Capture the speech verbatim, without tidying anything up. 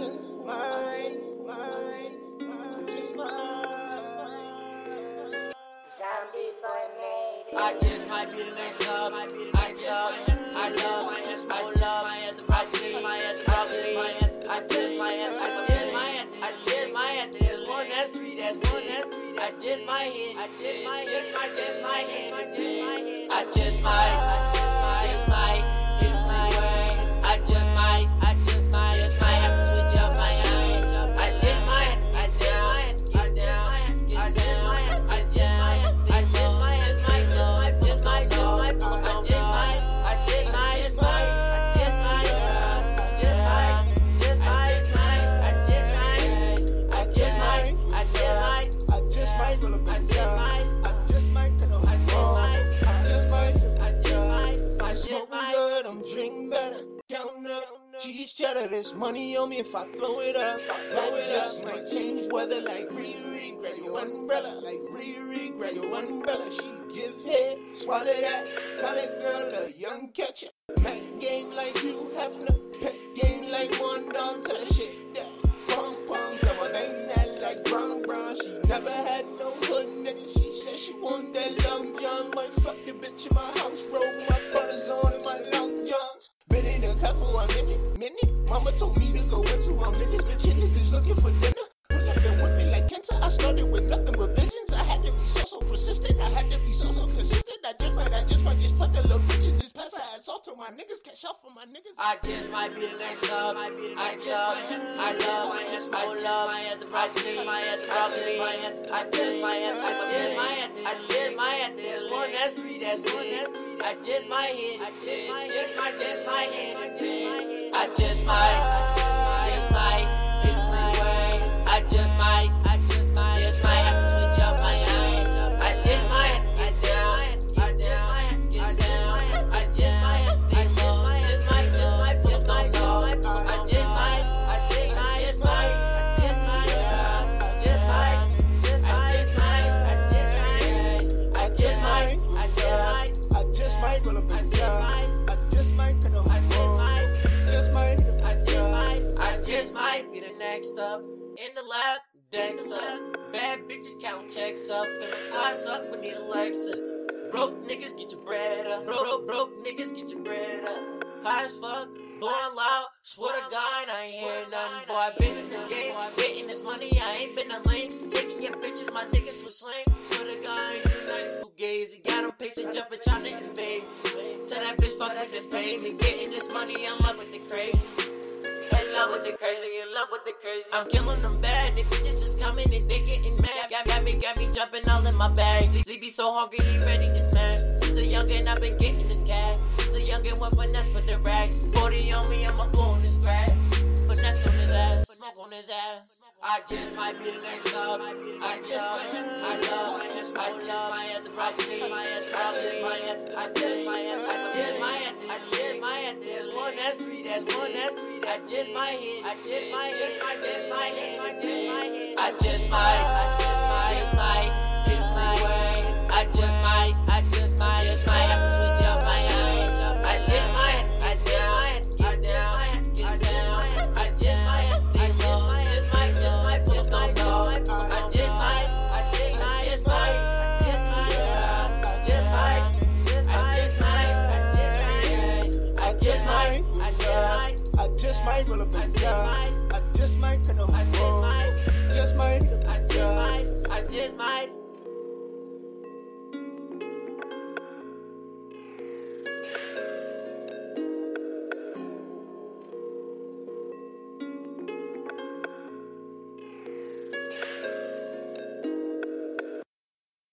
Just mine, mine, mine, just mine. Zombie boy made it. I just might be the next up. I just, I love, I just, I love, I just, I love, I just, I just, my anthem, I just, my anthem is one, that's three, that's one, that's three. I just my hit, I just my, just my, just my hit, I just my, I just my. There's money on me if I throw it up. That just might change weather like Riri. Grab your umbrella like Riri. Grab your umbrella. She give head, swallow that. Call that girl a young catcher. Mac game like you have no pep game like one dog. Tell her shit that. Pong pong, someone ain't that like Brown Brown. She never had no hood nigga. She said she want that long john. Might fuck the bitch in my house. Roll with my brothers on and my long johns. Been in the car for a minute, minute. Mama told me to go into I'm in this bitch, and this bitch looking for dinner. Pull up and whip it like Kenta. I started with nothing but visions. I had to be so, so persistent. I had to be so, so consistent. I just might, I just might just fuck that little bitch and just pass her ass off to my niggas. Catch up for my niggas. I just might be the next up. I just, I love, I just, I love, I had the property, I had the property, I just, I had, I just, I had, I just, I had, there's one, that's three, that's six. I just might hit, I just, I just might hit this bitch. I just might, just might, it's my way. I just might, I just might, just might have to switch up my eye. I did my head, I did my head, I did my head, skin down. I just might have to stay low. I just might, I just might, I just might, I just might, I just might, I just might, I just might, I just might, I just might, I just might, I just might. Next up, in the lab, next up. Bad bitches count checks up, gonna pass up, we need a Lexa. Broke niggas, get your bread up. Broke, broke niggas, get your bread up. High as fuck, blowing loud, swear to God, I ain't hear nothing. Boy, I been in this game, getting this money, I ain't been a lame. Taking your bitches, my niggas was slang. Swear to God, I ain't do nothing. Who gaze, you got them pacing, jumping, trying to invade. Tell that bitch, fuck with the pain. Me getting this money, I'm up with the craze. In love with the crazy, in love with the crazy. I'm killing them bad, the bitches just coming and they getting mad. Got, got me, got me jumping all in my bag. Z B so hungry, he ready to smash. Since a youngin', I've been getting this cash. Since a youngin', one finesse for the rack. forty on me, I'ma blow on this grass. Finesse on his ass, smoke on his ass. I just might be the next up. I just, I love, I just, I love, I had the property. I just, my had, I just, my had, I just, my had, I just, my had. There's one, that's three, that's one, that's three. I just might hit, I just might, just my, just my hit, I just might, I just might, just my way. I just might, I just might, just might have to switch up my eye. I did my. Just might roll up and down. I just might cut off my phone. Just might. I just might. I just might.